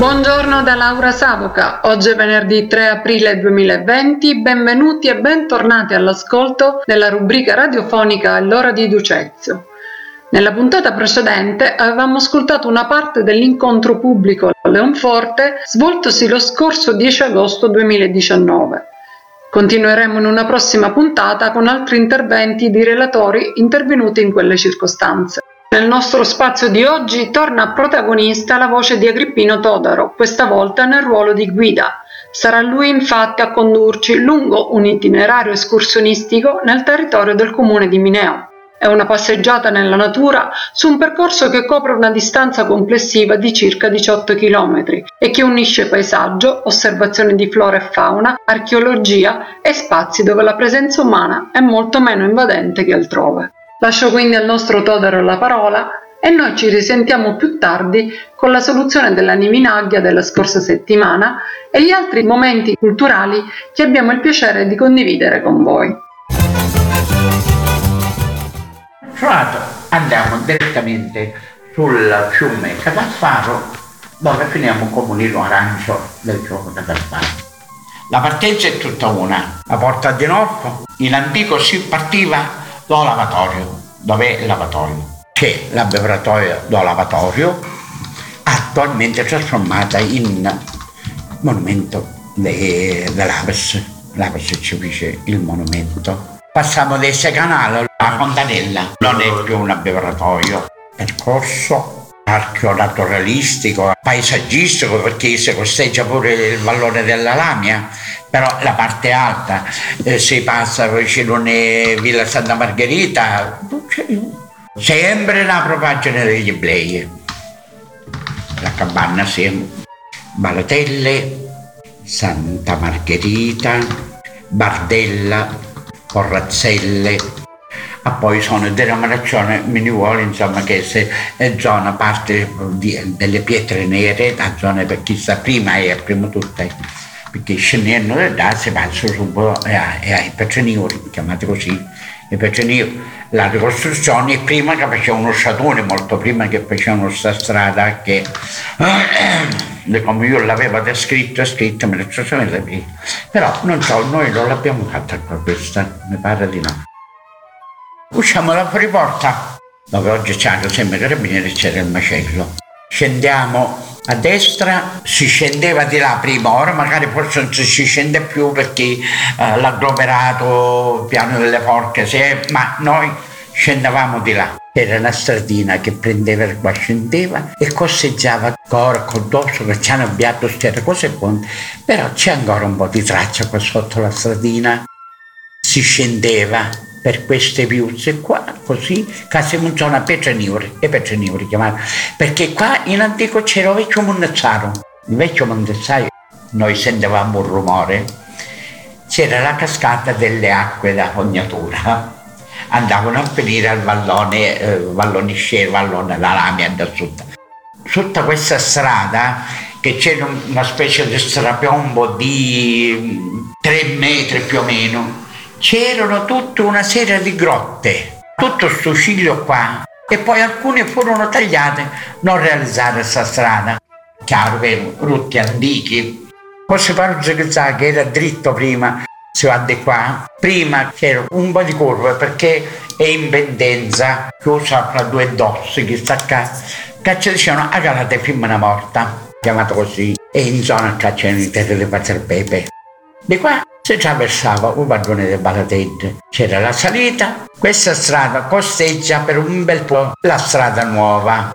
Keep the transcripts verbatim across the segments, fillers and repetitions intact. Buongiorno da Laura Savoca, oggi è venerdì tre aprile duemilaventi, benvenuti e bentornati all'ascolto della rubrica radiofonica L'Ora di Ducezio. Nella puntata precedente avevamo ascoltato una parte dell'incontro pubblico a Leonforte svoltosi lo scorso dieci agosto duemiladiciannove. Continueremo in una prossima puntata con altri interventi di relatori intervenuti in quelle circostanze. Nel nostro spazio di oggi torna protagonista la voce di Agrippino Todaro, questa volta nel ruolo di guida. Sarà lui infatti a condurci lungo un itinerario escursionistico nel territorio del comune di Mineo. È una passeggiata nella natura su un percorso che copre una distanza complessiva di circa diciotto chilometri e che unisce paesaggio, osservazione di flora e fauna, archeologia e spazi dove la presenza umana è molto meno invadente che altrove. Lascio quindi al nostro Todaro la parola e noi ci risentiamo più tardi con la soluzione della Niminaglia della scorsa settimana e gli altri momenti culturali che abbiamo il piacere di condividere con voi. Trovato, andiamo direttamente sul fiume Catalfaro dove finiamo il comunino arancio del gioco Catalfaro. La partenza è tutta una, la porta di Norfo, in antico si partiva do lavatorio. Dov'è il lavatorio? C'è la bevratoia do lavatorio, attualmente trasformata in monumento dell'Aves. L'Aves ci dice il monumento. Passiamo da questo canale a Contanella, non è più un bevratoio. Percorso archeonaturalistico, paesaggistico, perché si costeggia pure il vallone della Lamia, però la parte alta eh, si passa vicino a Villa Santa Margherita, sempre la propaggine degli Iblei, la capanna sempre, Balatelle, Santa Margherita, Bardella, Porrazzelle. Ah, poi sono denominazione miniuole, insomma, che se è zona parte di, delle pietre nere, la zona per chi sta prima e prima tutte, perché scendendo da si passa subito ai peceniori, chiamati così, i peceniori. La ricostruzione è prima che facevano uno sciatone, molto prima che facevano questa strada che, come io l'avevo descritto, scritta, me ne però non so, noi non l'abbiamo fatta questa, mi pare di no. Usciamo da fuori porta, dove oggi c'è sempre i carabinieri, c'era il macello. Scendiamo a destra, si scendeva di là prima, ora magari forse non si scende più perché eh, l'agglomerato, piano delle porche, se, ma noi scendevamo di là. C'era una stradina che prendeva il qua, scendeva e costeggiava ancora col dorso che ci hanno avviato queste cose buone, però c'è ancora un po' di traccia qua sotto la stradina. Si scendeva per queste viuzze qua, così, case non sono a peceniori, e peceniori chiamano, perché qua in antico c'era un vecchio mondezzaro, il vecchio mondezzaio, noi sentivamo un rumore, c'era la cascata delle acque da fognatura, andavano a finire al vallone, eh, vallonisce, vallone, la Lamia da sud. Sotto questa strada, che c'era una specie di strapiombo di tre metri più o meno, c'erano tutta una serie di grotte, tutto sto ciglio qua, e poi alcune furono tagliate, non realizzare questa strada. Chiaro che rutti antichi, forse pare che era dritto prima, si va di qua, prima c'era un po' di curva perché è in pendenza, chiusa fra due dossi che sta qua, che ci dicevano a calate prima una morta, chiamato così, e in zona qua c'erano i terreni di Bazzarpepe. Di qua si attraversava un vallone del Balatelle, c'era la salita, questa strada costeggia per un bel po' la strada nuova.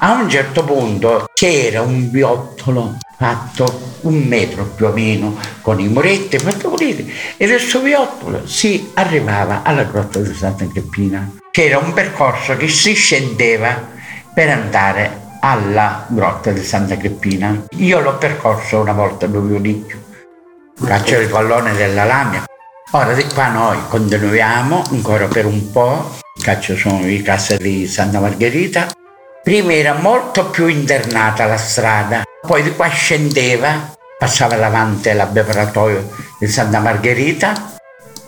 A un certo punto c'era un viottolo fatto un metro più o meno con i muretti fatto pulire e questo viottolo si arrivava alla grotta di Santa Agrippina. C'era un percorso che si scendeva per andare alla grotta di Santa Agrippina. Io l'ho percorso una volta, non vi ho detto. C'è il vallone della Lamia. Ora di qua noi continuiamo ancora per un po', caccia sono i case di Santa Margherita. Prima era molto più internata la strada, poi di qua scendeva, passava davanti alla bevratoio di Santa Margherita,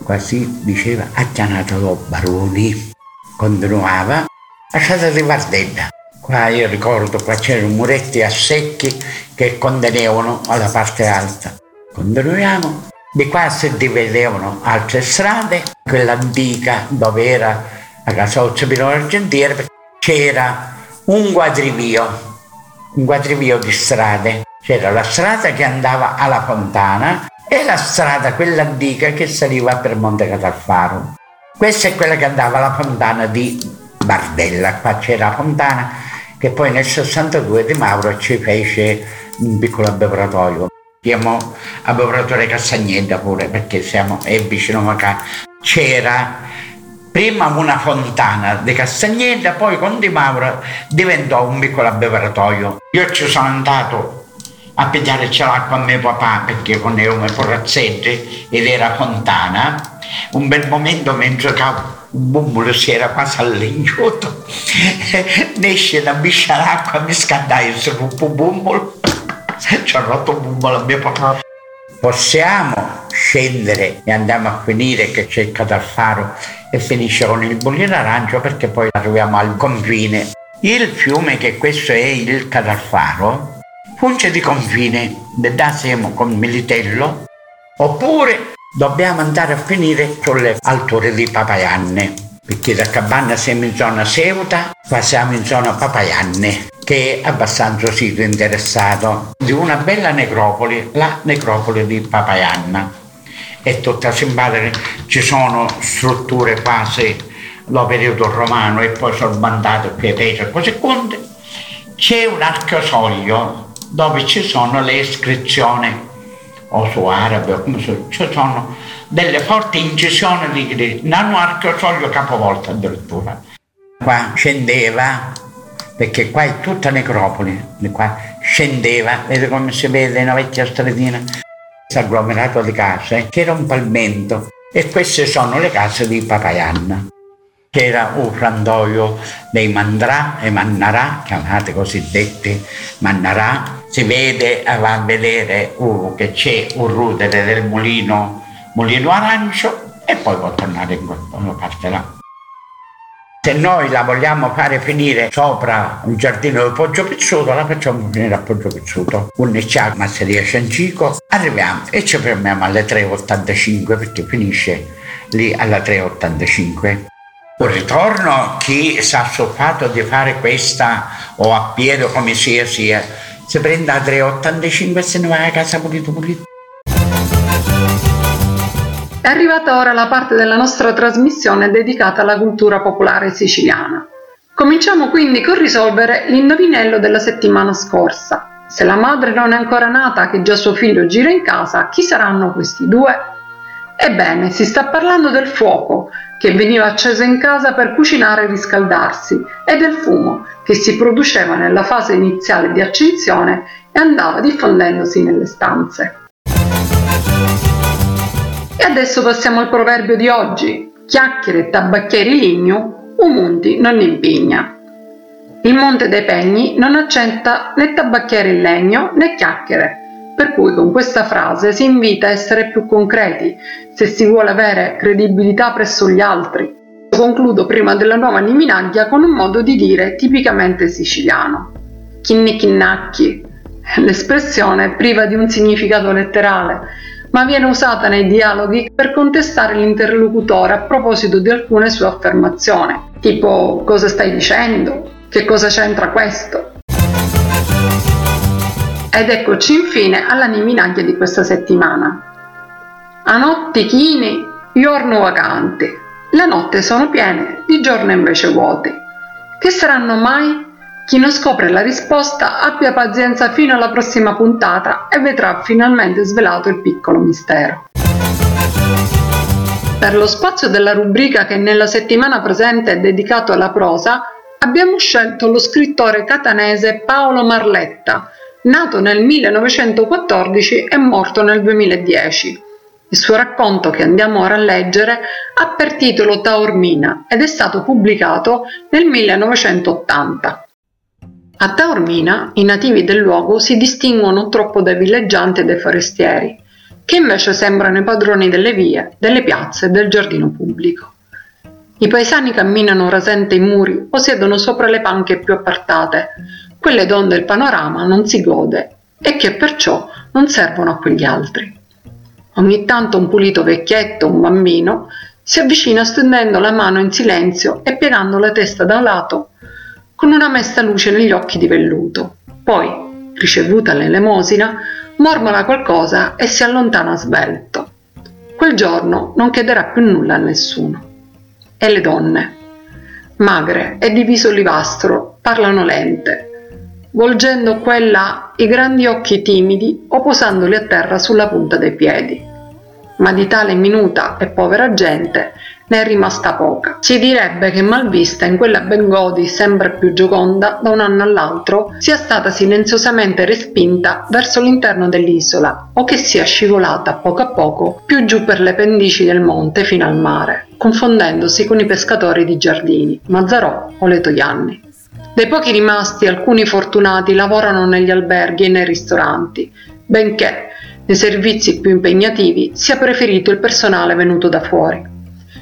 quasi diceva acchianata da baroni. Continuava, lasciata di Bardella. Ah, io ricordo qua c'erano muretti a secchi che contenevano alla parte alta. Continuiamo. Di qua si dividevano altre strade, quella antica dove era la Casozzo Pino Argentiera, c'era un quadrivio, un quadrivio di strade. C'era la strada che andava alla Fontana e la strada, quella antica, che saliva per Monte Catalfaro. Questa è quella che andava alla Fontana di Bardella. Qua c'era la Fontana che poi nel sessantadue Di Mauro ci fece un piccolo abbeveratoio. Abbiamo abbeveratore Cassagnetta pure, perché siamo è vicino Macà. C'era prima una fontana di Cassagnetta, poi con Di Mauro diventò un piccolo abbeveratoio. Io ci sono andato a pigliarci l'acqua a mio papà, perché con le ume Porrazzelle ed era fontana. Un bel momento mentre un bumbulo si era quasi allingioto, ne esce una biscia d'acqua, mi scaldai, si rompo un bumbulo, ci ha rotto un bumbulo a mio papà. Possiamo scendere e andiamo a finire che c'è il Catalfaro e finisce con il bollino arancio, perché poi arriviamo al confine. Il fiume, che questo è il Catalfaro, punce di confine, da siamo con Militello, oppure dobbiamo andare a finire sulle alture di Papaianni, perché da Cabanna siamo in zona Ceuta, passiamo in zona Papaianni, che è abbastanza sito interessato di una bella necropoli, la necropoli di Papaianna. È tutta simpatica, ci sono strutture quasi del periodo romano e poi sono mandate pietre e cose conte. C'è un arcosoglio dove ci sono le iscrizioni, o su arabe, o come su, ci sono delle forti incisioni di greci, non arcosoglio capovolta addirittura. Qua scendeva, perché qua è tutta necropoli, qua scendeva, vedete come si vede una vecchia stradina, questo agglomerato di case, c'era un palmento, e queste sono le case di Papaianna. C'era un frantoio dei mandrà e mannarà, chiamate cosiddetti mannarà. Si vede, va a vedere uh, che c'è un rudere del mulino, mulino arancio, e poi può tornare in quella parte là. Se noi la vogliamo fare finire sopra un giardino di Poggio Pizzuto, la facciamo finire a Poggio Pizzuto. Un'eccia masseria Ciancico, arriviamo e ci fermiamo alle tre e ottantacinque, perché finisce lì alla tre e ottantacinque. Un ritorno, chi sa soffato di fare questa o a piedi o come sia sia, si prende a tre e ottantacinque e se ne va a casa pulito pulito. È arrivata ora la parte della nostra trasmissione dedicata alla cultura popolare siciliana. Cominciamo quindi con risolvere l'indovinello della settimana scorsa. Se la madre non è ancora nata, che già suo figlio gira in casa, chi saranno questi due? Ebbene, si sta parlando del fuoco, che veniva acceso in casa per cucinare e riscaldarsi, e del fumo, che si produceva nella fase iniziale di accensione e andava diffondendosi nelle stanze. E adesso passiamo al proverbio di oggi: chiacchiere e tabacchieri lignu, un monte non impigna. Il monte dei pegni non accetta né tabacchieri in legno né chiacchiere. Per cui con questa frase si invita a essere più concreti, se si vuole avere credibilità presso gli altri. Concludo prima della nuova liminaglia con un modo di dire tipicamente siciliano. Chinni chinnacchi. L'espressione è priva di un significato letterale, ma viene usata nei dialoghi per contestare l'interlocutore a proposito di alcune sue affermazioni, tipo «cosa stai dicendo?», «che cosa c'entra questo?». Ed eccoci infine alla liminaglia di questa settimana. A notti chini, giorno vacanti. Le notte sono piene, di giorno invece vuoti. Che saranno mai? Chi non scopre la risposta abbia pazienza fino alla prossima puntata e vedrà finalmente svelato il piccolo mistero. Per lo spazio della rubrica che nella settimana presente è dedicato alla prosa, abbiamo scelto lo scrittore catanese Paolo Marletta, nato nel millenovecentoquattordici e morto nel duemiladieci. Il suo racconto, che andiamo ora a leggere, ha per titolo Taormina ed è stato pubblicato nel millenovecentottanta. A Taormina i nativi del luogo si distinguono troppo dai villeggianti e dai forestieri, che invece sembrano i padroni delle vie, delle piazze e del giardino pubblico. I paesani camminano rasente i muri o siedono sopra le panche più appartate, quelle donde il panorama non si gode e che perciò non servono a quegli altri. Ogni tanto un pulito vecchietto, un bambino, si avvicina stendendo la mano in silenzio e piegando la testa da lato con una mesta luce negli occhi di velluto. Poi, ricevuta l'elemosina, mormora qualcosa e si allontana svelto. Quel giorno non chiederà più nulla a nessuno. E le donne, magre e di viso olivastro, parlano lente, volgendo qua e là i grandi occhi timidi o posandoli a terra sulla punta dei piedi. Ma di tale minuta e povera gente ne è rimasta poca. Si direbbe che malvista in quella Bengodi sempre più gioconda, da un anno all'altro sia stata silenziosamente respinta verso l'interno dell'isola o che sia scivolata poco a poco più giù per le pendici del monte fino al mare, confondendosi con i pescatori di Giardini, Mazzarò o Letoianni. Dei pochi rimasti, alcuni fortunati lavorano negli alberghi e nei ristoranti, benché nei servizi più impegnativi sia preferito il personale venuto da fuori.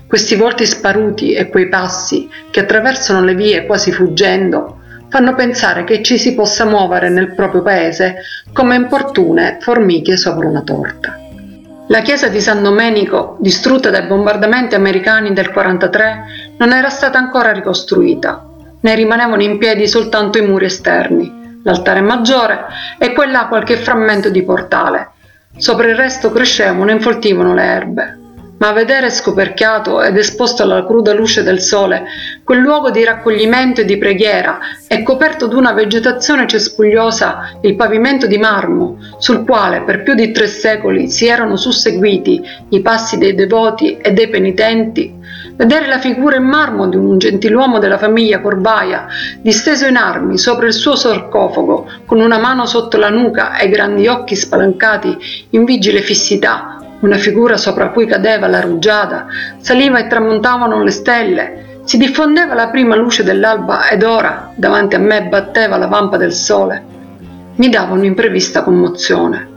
Questi volti sparuti e quei passi che attraversano le vie quasi fuggendo fanno pensare che ci si possa muovere nel proprio paese come importune formiche sopra una torta. La chiesa di San Domenico, distrutta dai bombardamenti americani del quarantatré, non era stata ancora ricostruita. Ne rimanevano in piedi soltanto i muri esterni, l'altare maggiore e qua e là qualche frammento di portale. Sopra il resto crescevano e infoltivano le erbe, ma a vedere scoperchiato ed esposto alla cruda luce del sole quel luogo di raccoglimento e di preghiera e coperto d'una vegetazione cespugliosa il pavimento di marmo sul quale per più di tre secoli si erano susseguiti i passi dei devoti e dei penitenti, vedere la figura in marmo di un gentiluomo della famiglia Corbaia disteso in armi sopra il suo sarcofago con una mano sotto la nuca e grandi occhi spalancati in vigile fissità, una figura sopra cui cadeva la rugiada, saliva e tramontavano le stelle, si diffondeva la prima luce dell'alba ed ora davanti a me batteva la vampa del sole, mi dava un'imprevista commozione.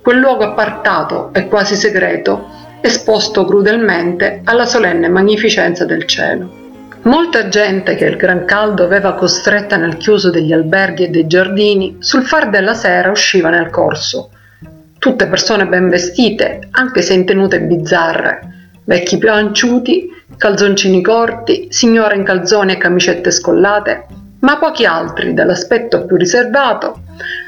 Quel luogo appartato e quasi segreto, esposto crudelmente alla solenne magnificenza del cielo. Molta gente che il gran caldo aveva costretta nel chiuso degli alberghi e dei giardini, sul far della sera usciva nel corso, tutte persone ben vestite, anche se in tenute bizzarre, vecchi pianciuti, calzoncini corti, signore in calzoni e camicette scollate, ma pochi altri dall'aspetto più riservato,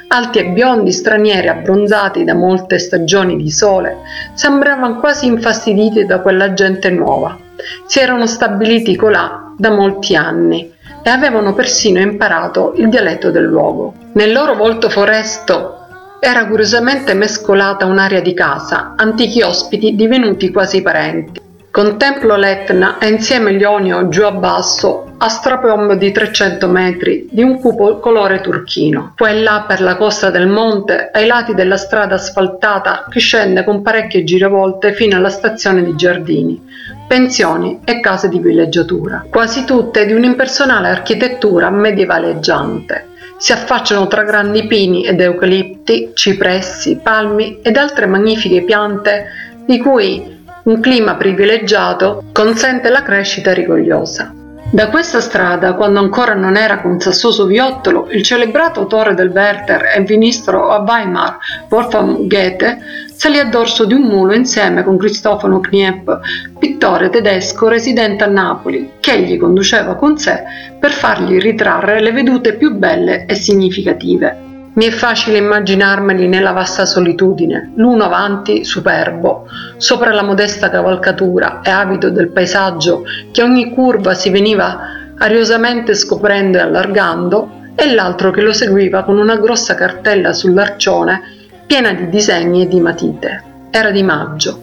alti e biondi stranieri abbronzati da molte stagioni di sole, sembravano quasi infastiditi da quella gente nuova. Si erano stabiliti colà da molti anni e avevano persino imparato il dialetto del luogo. Nel loro volto foresto era curiosamente mescolata un'aria di casa, antichi ospiti divenuti quasi parenti. Contemplo l'Etna e insieme l'Ionio giù a basso, a strapiombo di trecento metri, di un cupo colore turchino. Qua e là per la costa del monte, ai lati della strada asfaltata che scende con parecchie giravolte fino alla stazione di Giardini, pensioni e case di villeggiatura, quasi tutte di un'impersonale architettura medievaleggiante. Si affacciano tra grandi pini ed eucalipti, cipressi, palmi ed altre magnifiche piante di cui un clima privilegiato consente la crescita rigogliosa. Da questa strada, quando ancora non era con sassoso viottolo, il celebrato autore del Werther e ministro a Weimar, Wolfgang Goethe, salì a dorso di un mulo insieme con Cristofano Kniep, pittore tedesco residente a Napoli, che egli conduceva con sé per fargli ritrarre le vedute più belle e significative. Mi è facile immaginarmeli nella vasta solitudine, l'uno avanti, superbo, sopra la modesta cavalcatura e avido del paesaggio che a ogni curva si veniva ariosamente scoprendo e allargando, e l'altro che lo seguiva con una grossa cartella sull'arcione piena di disegni e di matite. Era di maggio.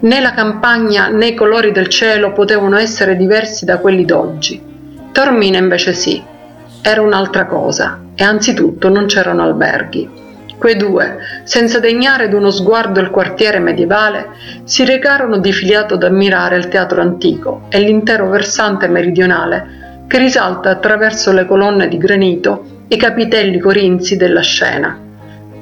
Né la campagna né i colori del cielo potevano essere diversi da quelli d'oggi. Taormina invece sì, era un'altra cosa e anzitutto non c'erano alberghi. Quei due, senza degnare d'uno sguardo il quartiere medievale, si recarono di filiato ad ammirare il teatro antico e l'intero versante meridionale che risalta attraverso le colonne di granito e i capitelli corinzi della scena.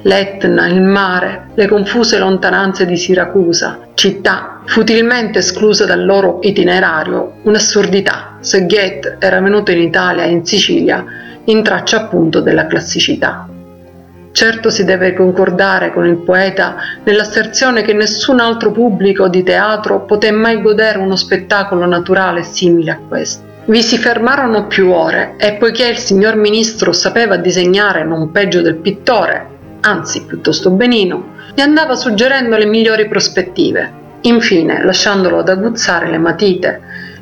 L'Etna, il mare, le confuse lontananze di Siracusa, città futilmente esclusa dal loro itinerario, un'assurdità, se Goethe era venuto in Italia e in Sicilia in traccia appunto della classicità. Certo si deve concordare con il poeta nell'asserzione che nessun altro pubblico di teatro poté mai godere uno spettacolo naturale simile a questo. Vi si fermarono più ore e poiché il signor ministro sapeva disegnare non peggio del pittore, anzi piuttosto benino, gli andava suggerendo le migliori prospettive. Infine, lasciandolo ad aguzzare le matite,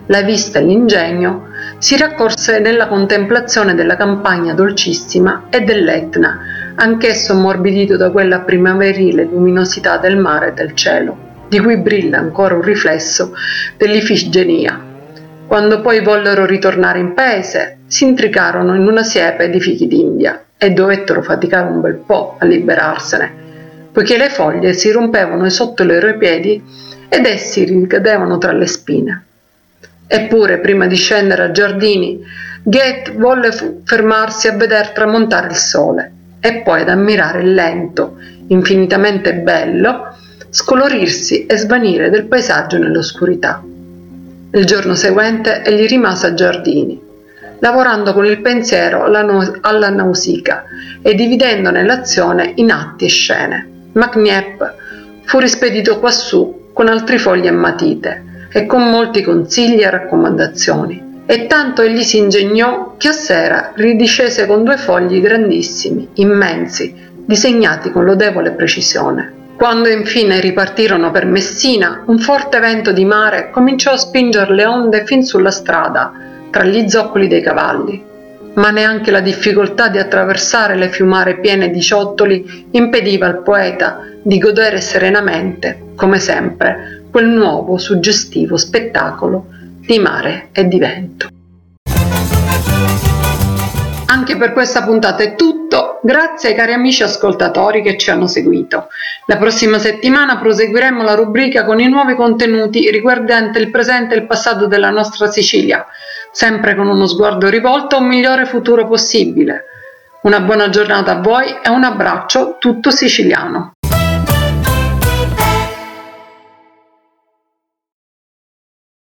la vista e l'ingegno, si raccorse nella contemplazione della campagna dolcissima e dell'Etna, anch'esso ammorbidito da quella primaverile luminosità del mare e del cielo, di cui brilla ancora un riflesso dell'Ifigenia. Quando poi vollero ritornare in paese, si intricarono in una siepe di fichi d'India e dovettero faticare un bel po' a liberarsene, poiché le foglie si rompevano sotto i loro piedi ed essi ricadevano tra le spine. Eppure, prima di scendere a Giardini, Goethe volle fermarsi a veder tramontare il sole e poi ad ammirare il lento, infinitamente bello, scolorirsi e svanire del paesaggio nell'oscurità. Il giorno seguente egli rimase a Giardini, lavorando con il pensiero alla Nausicaa e dividendone l'azione in atti e scene. Kniep fu rispedito quassù con altri fogli e matite e con molti consigli e raccomandazioni, e tanto egli si ingegnò che a sera ridiscese con due fogli grandissimi, immensi, disegnati con lodevole precisione. Quando infine ripartirono per Messina, un forte vento di mare cominciò a spingere le onde fin sulla strada tra gli zoccoli dei cavalli, ma neanche la difficoltà di attraversare le fiumare piene di ciottoli impediva al poeta di godere serenamente, come sempre, quel nuovo suggestivo spettacolo di mare e di vento. Anche per questa puntata è tutto, grazie ai cari amici ascoltatori che ci hanno seguito. La prossima settimana proseguiremo la rubrica con i nuovi contenuti riguardanti il presente e il passato della nostra Sicilia, sempre con uno sguardo rivolto a un migliore futuro possibile. Una buona giornata a voi e un abbraccio tutto siciliano.